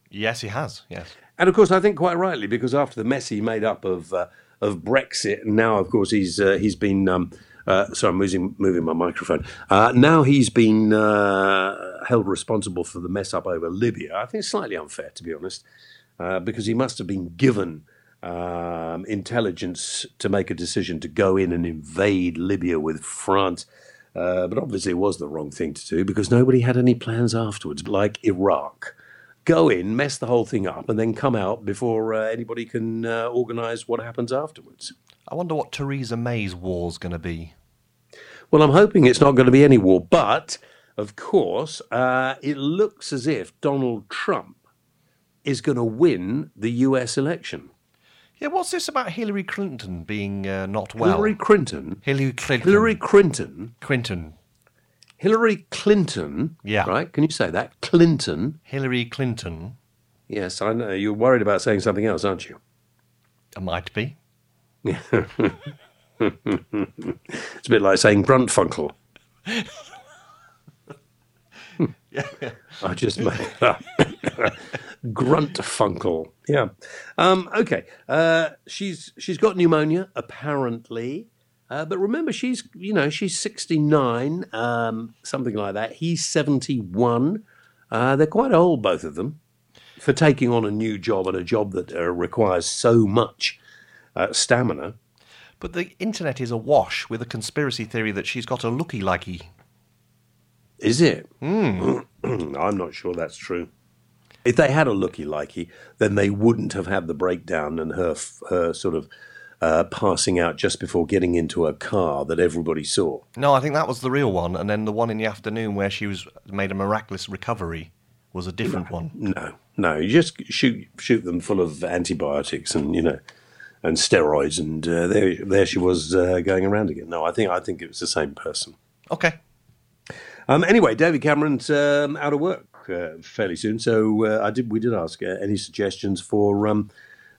Yes, he has, yes. And, of course, I think quite rightly, because after the mess he made up of uh, of Brexit, now, of course, he's uh, he's been... Um, Uh, sorry, I'm moving, moving my microphone. Uh, now he's been uh, held responsible for the mess up over Libya. I think it's slightly unfair, to be honest, uh, because he must have been given um, intelligence to make a decision to go in and invade Libya with France. Uh, but obviously it was the wrong thing to do because nobody had any plans afterwards, like Iraq. Go in, mess the whole thing up, and then come out before uh, anybody can uh, organise what happens afterwards. I wonder what Theresa May's war's going to be. Well, I'm hoping it's not going to be any war, but, of course, uh, it looks as if Donald Trump is going to win the U S election. Yeah, what's this about Hillary Clinton being uh, not well? Hillary Clinton? Hillary Clinton. Hillary Clinton. Clinton. Hillary Clinton. Yeah. Right? Can you say that? Clinton. Hillary Clinton. Yes, I know. You're worried about saying something else, aren't you? I might be. It's a bit like saying Gruntfunkel. I just made it up. Gruntfunkel. Yeah. Um, okay. Uh, she's she's got pneumonia apparently, uh, but remember she's you know she's sixty-nine, um, something like that. He's seventy-one. Uh, they're quite old, both of them, for taking on a new job and a job that uh, requires so much. Uh, stamina. But the internet is awash with a conspiracy theory that she's got a looky-likey. Is it? Mm. I'm not sure that's true. If they had a looky-likey, then they wouldn't have had the breakdown and her her sort of uh, passing out just before getting into her car that everybody saw. No, I think that was the real one, and then the one in the afternoon where she was made a miraculous recovery was a different no, one. No, No, you just shoot shoot them full of antibiotics and you know, and steroids, and uh, there there she was uh, going around again. No, I think I think it was the same person. Okay. Um. Anyway, David Cameron's um, out of work uh, fairly soon, so uh, I did. We did ask uh, any suggestions for um,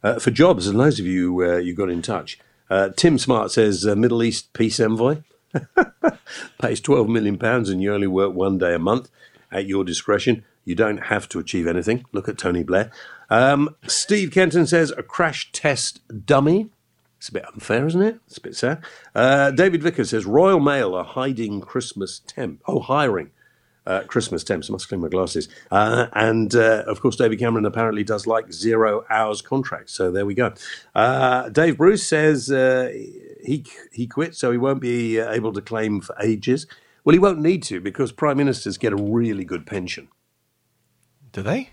uh, for jobs, and loads of you uh, you got in touch. Uh, Tim Smart says uh, Middle East peace envoy pays twelve million pounds, and you only work one day a month at your discretion. You don't have to achieve anything. Look at Tony Blair. Um, Steve Kenton says, a crash test dummy. It's a bit unfair, isn't it? It's a bit sad. Uh, David Vickers says, Royal Mail are hiding Christmas temp. Oh, hiring uh, Christmas temps. I must clean my glasses. Uh, and, uh, of course, David Cameron apparently does like zero hours contracts. So there we go. Uh, Dave Bruce says uh, he, he quit, so he won't be able to claim for ages. Well, he won't need to because prime ministers get a really good pension. Do they?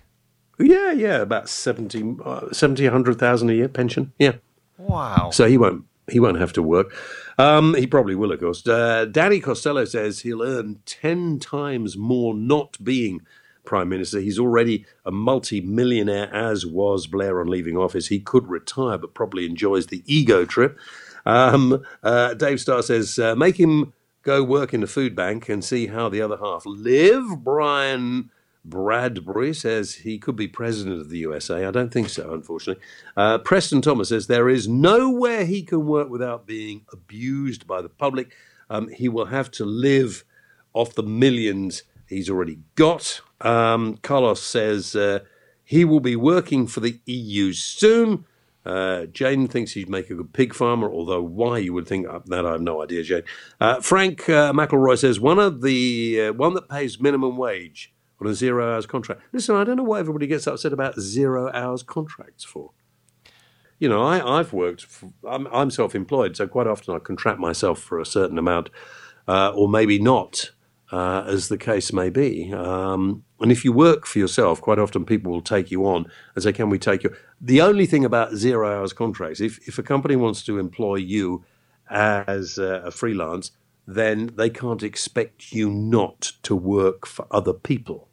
Yeah, yeah, about seventy, uh, seventy, a hundred thousand a year pension. Yeah, wow. So he won't, he won't have to work. Um, he probably will, of course. Uh, Danny Costello says he'll earn ten times more not being prime minister. He's already a multi-millionaire, as was Blair on leaving office. He could retire, but probably enjoys the ego trip. Um, uh, Dave Starr says uh, make him go work in the food bank and see how the other half live. Brian Bradbury says he could be president of the U S A. I don't think so, unfortunately. Uh, Preston Thomas says there is nowhere he can work without being abused by the public. Um, he will have to live off the millions he's already got. Um, Carlos says uh, he will be working for the E U soon. Uh, Jane thinks he'd make a good pig farmer, although why you would think that, I have no idea, Jane. Uh, Frank uh, McElroy says one of the uh, one that pays minimum wage on a zero hours contract. Listen, I don't know what everybody gets upset about zero hours contracts for. You know, I, I've worked, for, I'm, I'm self-employed, so quite often I contract myself for a certain amount, uh, or maybe not, uh, as the case may be. Um, and if you work for yourself, quite often people will take you on and say, can we take you? The only thing about zero hours contracts, if, if a company wants to employ you as a, a freelance, then they can't expect you not to work for other people.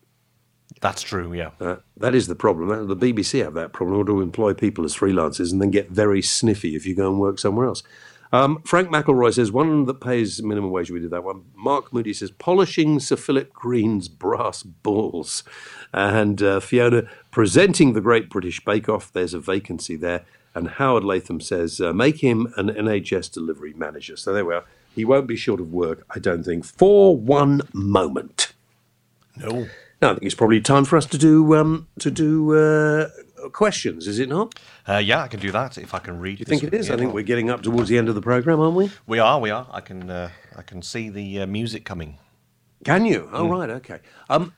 That's true, yeah. Uh, that is the problem. The B B C have that problem. Or to employ people as freelancers and then get very sniffy if you go and work somewhere else. Um, Frank McElroy says, one that pays minimum wage, we did that one. Mark Moody says, polishing Sir Philip Green's brass balls. And uh, Fiona, presenting the Great British Bake Off. There's a vacancy there. And Howard Latham says, uh, make him an N H S delivery manager. So there we are. He won't be short of work, I don't think, for one moment. No. Now, I think it's probably time for us to do um, to do uh, questions, is it not? Uh, yeah, I can do that if I can read. Do you think it is? I think we're getting up towards the end of the programme, aren't we? We are, we are. I can uh, I can see the uh, music coming. Can you? Oh, mm. right, okay. Um,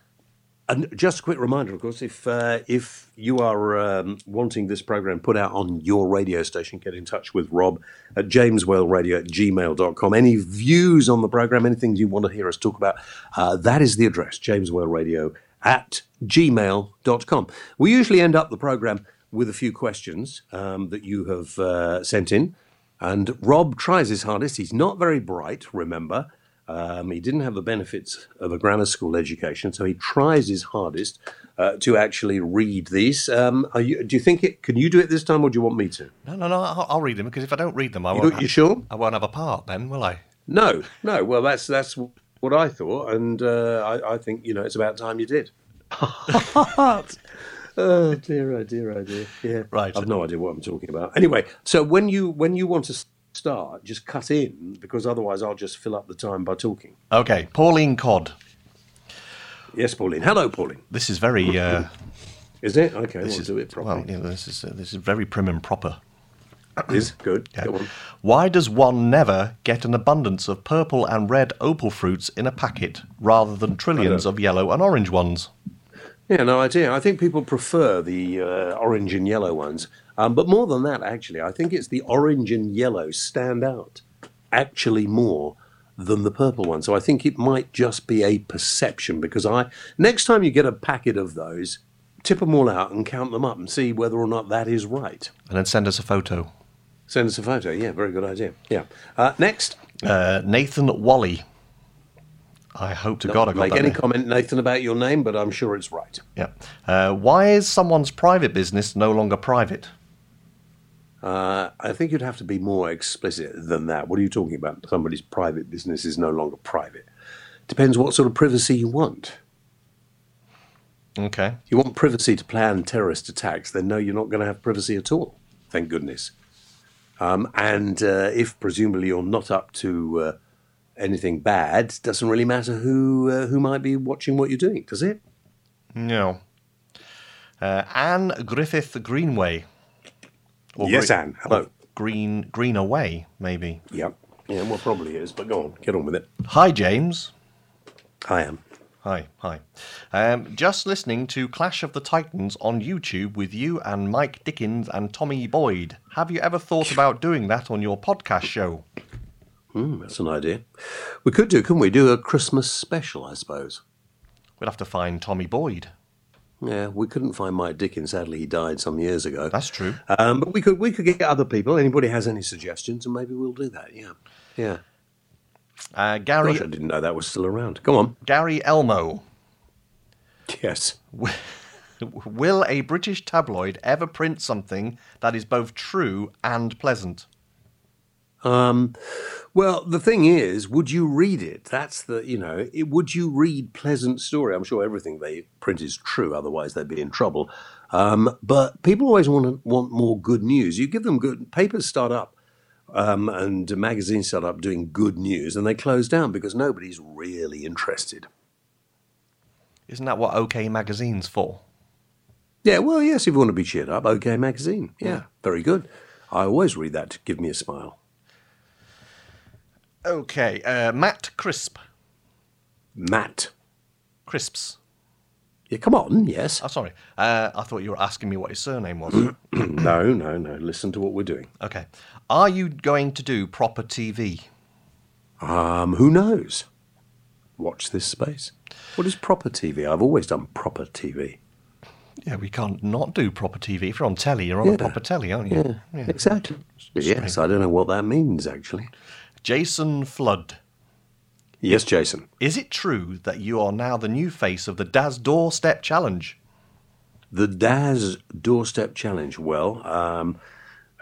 and just a quick reminder, of course, if uh, if you are um, wanting this programme put out on your radio station, get in touch with Rob at james whale radio at gmail dot com. Any views on the programme, anything you want to hear us talk about, uh, that is the address, james whale radio at gmail dot com. We usually end up the programme with a few questions um, that you have uh, sent in. And Rob tries his hardest. He's not very bright, remember. Um, he didn't have the benefits of a grammar school education, so he tries his hardest uh, to actually read these. Um, are you, do you think it? Can you do it this time, or do you want me to? No, no, no. I'll, I'll read them because if I don't read them, I you, won't. You have, sure? I won't have a part then, will I? No, no. Well, that's that's what I thought, and uh, I, I think you know it's about time you did. Oh dear, oh dear, oh dear. Yeah, right. I've no idea what I'm talking about. Anyway, so when you when you want to start, just cut in, because otherwise I'll just fill up the time by talking. Okay, Pauline Codd. Yes, Pauline. Hello, Pauline. This is very... Uh, is it? Okay, we'll do it properly. Well, yeah, this is uh, this is very prim and proper. It is, good. Yeah. Go on. Why does one never get an abundance of purple and red opal fruits in a packet, rather than trillions of yellow and orange ones? Yeah, no idea. I think people prefer the uh, orange and yellow ones. Um, but more than that, actually, I think it's the orange and yellow stand out actually more than the purple one. So I think it might just be a perception, because I next time you get a packet of those, tip them all out and count them up and see whether or not that is right. And then send us a photo. Send us a photo, yeah, very good idea. Yeah. Uh, next. Uh, Nathan Wally. I hope to Not God I got make that any name. comment, Nathan, about your name, but I'm sure it's right. Yeah. Uh, why is someone's private business no longer private? Uh, I think you'd have to be more explicit than that. What are you talking about? Somebody's private business is no longer private. Depends what sort of privacy you want. Okay. If you want privacy to plan terrorist attacks, then no, you're not going to have privacy at all. Thank goodness. Um, and uh, if presumably you're not up to uh, anything bad, doesn't really matter who uh, who might be watching what you're doing, does it? No. Uh, Anne Griffith Greenway. Or yes, Gre- Anne. Hello. Green Greenaway, maybe. Yep. Yeah, well, probably is. But go on, get on with it. Hi, James. Hi, Anne. Hi, hi. Um, just listening to Clash of the Titans on YouTube with you and Mike Dickens and Tommy Boyd. Have you ever thought about doing that on your podcast show? Mm, that's an idea. We could do, couldn't we? Do a Christmas special, I suppose. We'll have to find Tommy Boyd. Yeah, we couldn't find Mike Dickens. Sadly, he died some years ago. That's true. Um, but we could we could get other people. Anybody has any suggestions, and maybe we'll do that. Yeah, yeah. Uh, Gary, Gosh, I didn't know that was still around. Go on. Gary Elmo. Yes. Will a British tabloid ever print something that is both true and pleasant? Um, well, the thing is, would you read it? That's the, you know, it, would you read pleasant story? I'm sure everything they print is true, otherwise they'd be in trouble. Um, but people always want to, want more good news. You give them good, papers start up. Um, and magazines start up doing good news, and they close down because nobody's really interested. Isn't that what OK Magazine's for? Yeah, well, yes, if you want to be cheered up, OK Magazine. Yeah, yeah. Very good. I always read that to give me a smile. OK, uh, Matt Crisp. Matt. Crisps. Yeah, come on, yes. Oh, sorry. Uh, I thought you were asking me what his surname was. No, no, no. Listen to what we're doing. Okay. Are you going to do proper T V? Um, who knows? Watch this space. What is proper T V? I've always done proper T V. Yeah, we can't not do proper T V. If you're on telly, you're on yeah. a proper telly, aren't you? Yeah, yeah. Exactly. Yes, I don't know what that means, actually. Jason Flood. Yes, Jason. Is it true that you are now the new face of the Daz Doorstep Challenge? The Daz Doorstep Challenge. Well, um,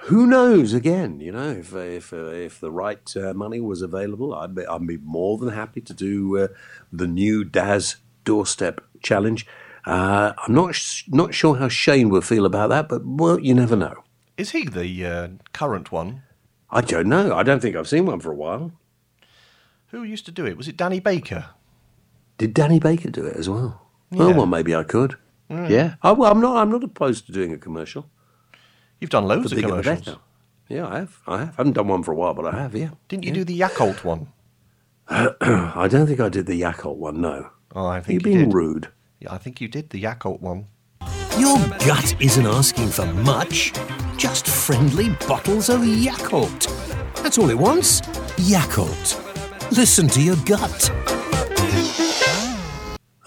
who knows? Again, you know, if if uh, if the right uh, money was available, I'd be I'd be more than happy to do uh, the new Daz Doorstep Challenge. Uh, I'm not sh- not sure how Shane would feel about that, but well, you never know. Is he the uh, current one? I don't know. I don't think I've seen one for a while. Who used to do it? Was it Danny Baker? Did Danny Baker do it as well? Yeah. Oh, well, maybe I could. Mm. Yeah. I, well, I'm not I'm not opposed to doing a commercial. You've done loads of commercials. Yeah, I have. I have. I haven't done one for a while, but I have, yeah. Didn't you yeah. do the Yakult one? Uh, I don't think I did the Yakult one, no. Oh, I think You're you being did. rude. Yeah, I think you did the Yakult one. Your gut isn't asking for much. Just friendly bottles of Yakult. That's all it wants. Yakult. Listen to your gut.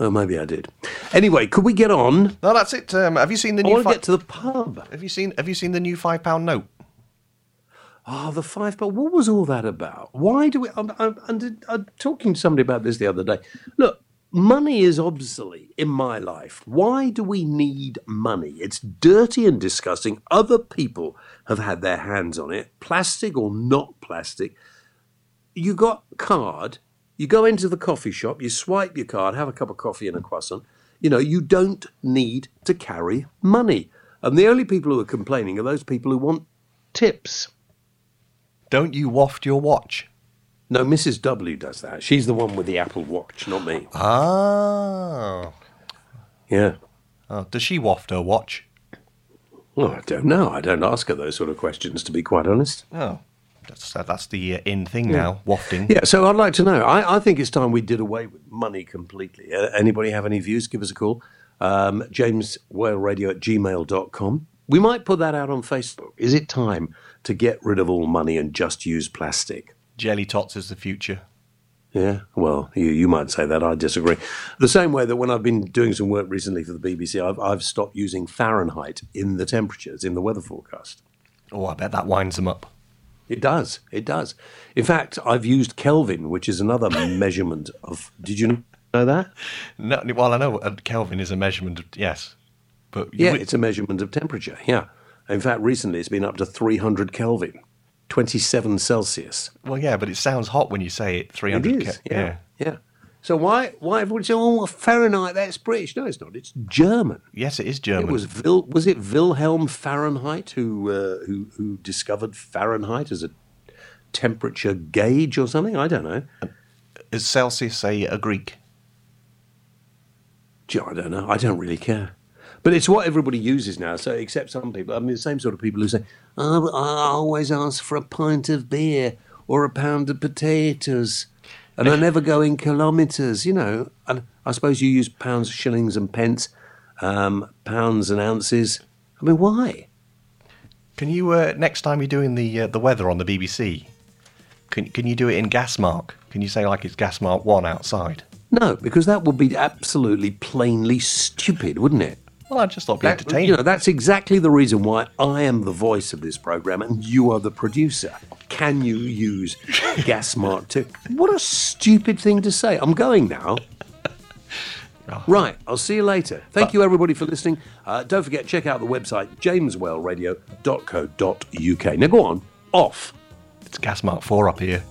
Oh, maybe I did. Anyway, could we get on? No, that's it. Um, have you seen the new? I want fi- to get to the pub. Have you seen? Have you seen the new five pound note? Oh, the five pound. What was all that about? Why do we? I'm, I'm, I'm, I'm talking to somebody about this the other day. Look, money is obsolete in my life. Why do we need money? It's dirty and disgusting. Other people have had their hands on it, plastic or not plastic. You got card, you go into the coffee shop, you swipe your card, have a cup of coffee and a croissant. You know, you don't need to carry money. And the only people who are complaining are those people who want tips. Don't you waft your watch? No, Missus W does that. She's the one with the Apple Watch, not me. Oh. Yeah. Oh, does she waft her watch? Well, I don't know. I don't ask her those sort of questions, to be quite honest. Oh. That's, that's the uh, in thing now, yeah. wafting. Yeah, so I'd like to know. I, I think it's time we did away with money completely. Uh, anybody have any views? Give us a call. Um, James Whale Radio at gmail dot com. We might put that out on Facebook. Is it time to get rid of all money and just use plastic? Jelly tots is the future. Yeah, well, you, you might say that. I disagree. The same way that when I've been doing some work recently for the B B C, I've, I've stopped using Fahrenheit in the temperatures, in the weather forecast. Oh, I bet that winds them up. It does. It does. In fact, I've used Kelvin, which is another measurement of... Did you know that? No. Well, I know Kelvin is a measurement of... Yes. But yeah, would... it's a measurement of temperature, yeah. In fact, recently it's been up to three hundred Kelvin, twenty-seven Celsius. Well, yeah, but it sounds hot when you say it, three hundred Kelvin. It is, Ke- yeah, yeah. yeah. So why, why everyone says, oh, Fahrenheit, that's British. No, it's not. It's German. Yes, it is German. It was, Vil- was it Wilhelm Fahrenheit who, uh, who who discovered Fahrenheit as a temperature gauge or something? I don't know. Is Celsius a, a Greek? Gee, I don't know. I don't really care. But it's what everybody uses now, so except some people. I mean, the same sort of people who say, oh, I always ask for a pint of beer or a pound of potatoes. And I never go in kilometres, you know. And I suppose you use pounds, shillings and pence, um, pounds and ounces. I mean, why? Can you, uh, next time you're doing the uh, the weather on the B B C, can can you do it in GasMark? Can you say, like, it's GasMark one outside? No, because that would be absolutely plainly stupid, wouldn't it? Well, I just thought it'd be that, entertaining. You know, that's exactly the reason why I am the voice of this programme and you are the producer. Can you use GasMark too? What a stupid thing to say. I'm going now. Oh. Right, I'll see you later. Thank but, you, everybody, for listening. Uh, don't forget, check out the website, james whale radio dot co dot uk. Now go on, off. It's GasMark four up here.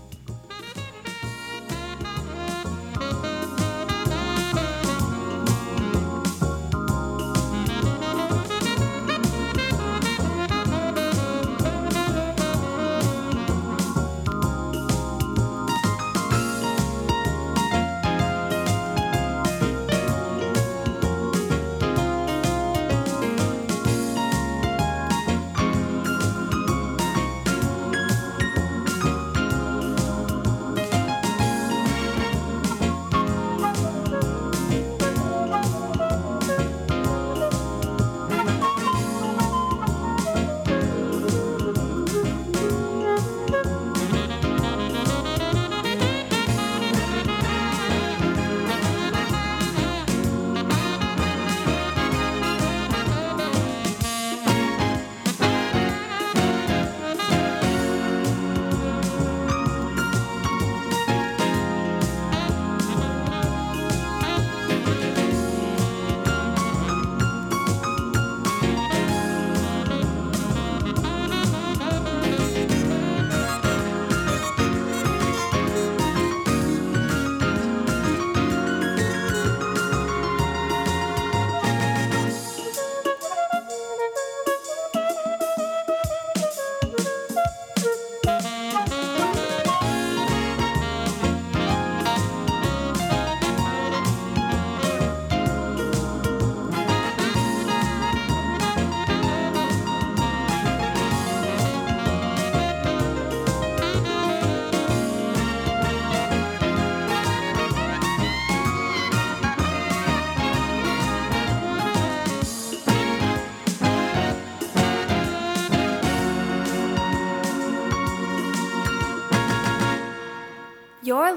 You're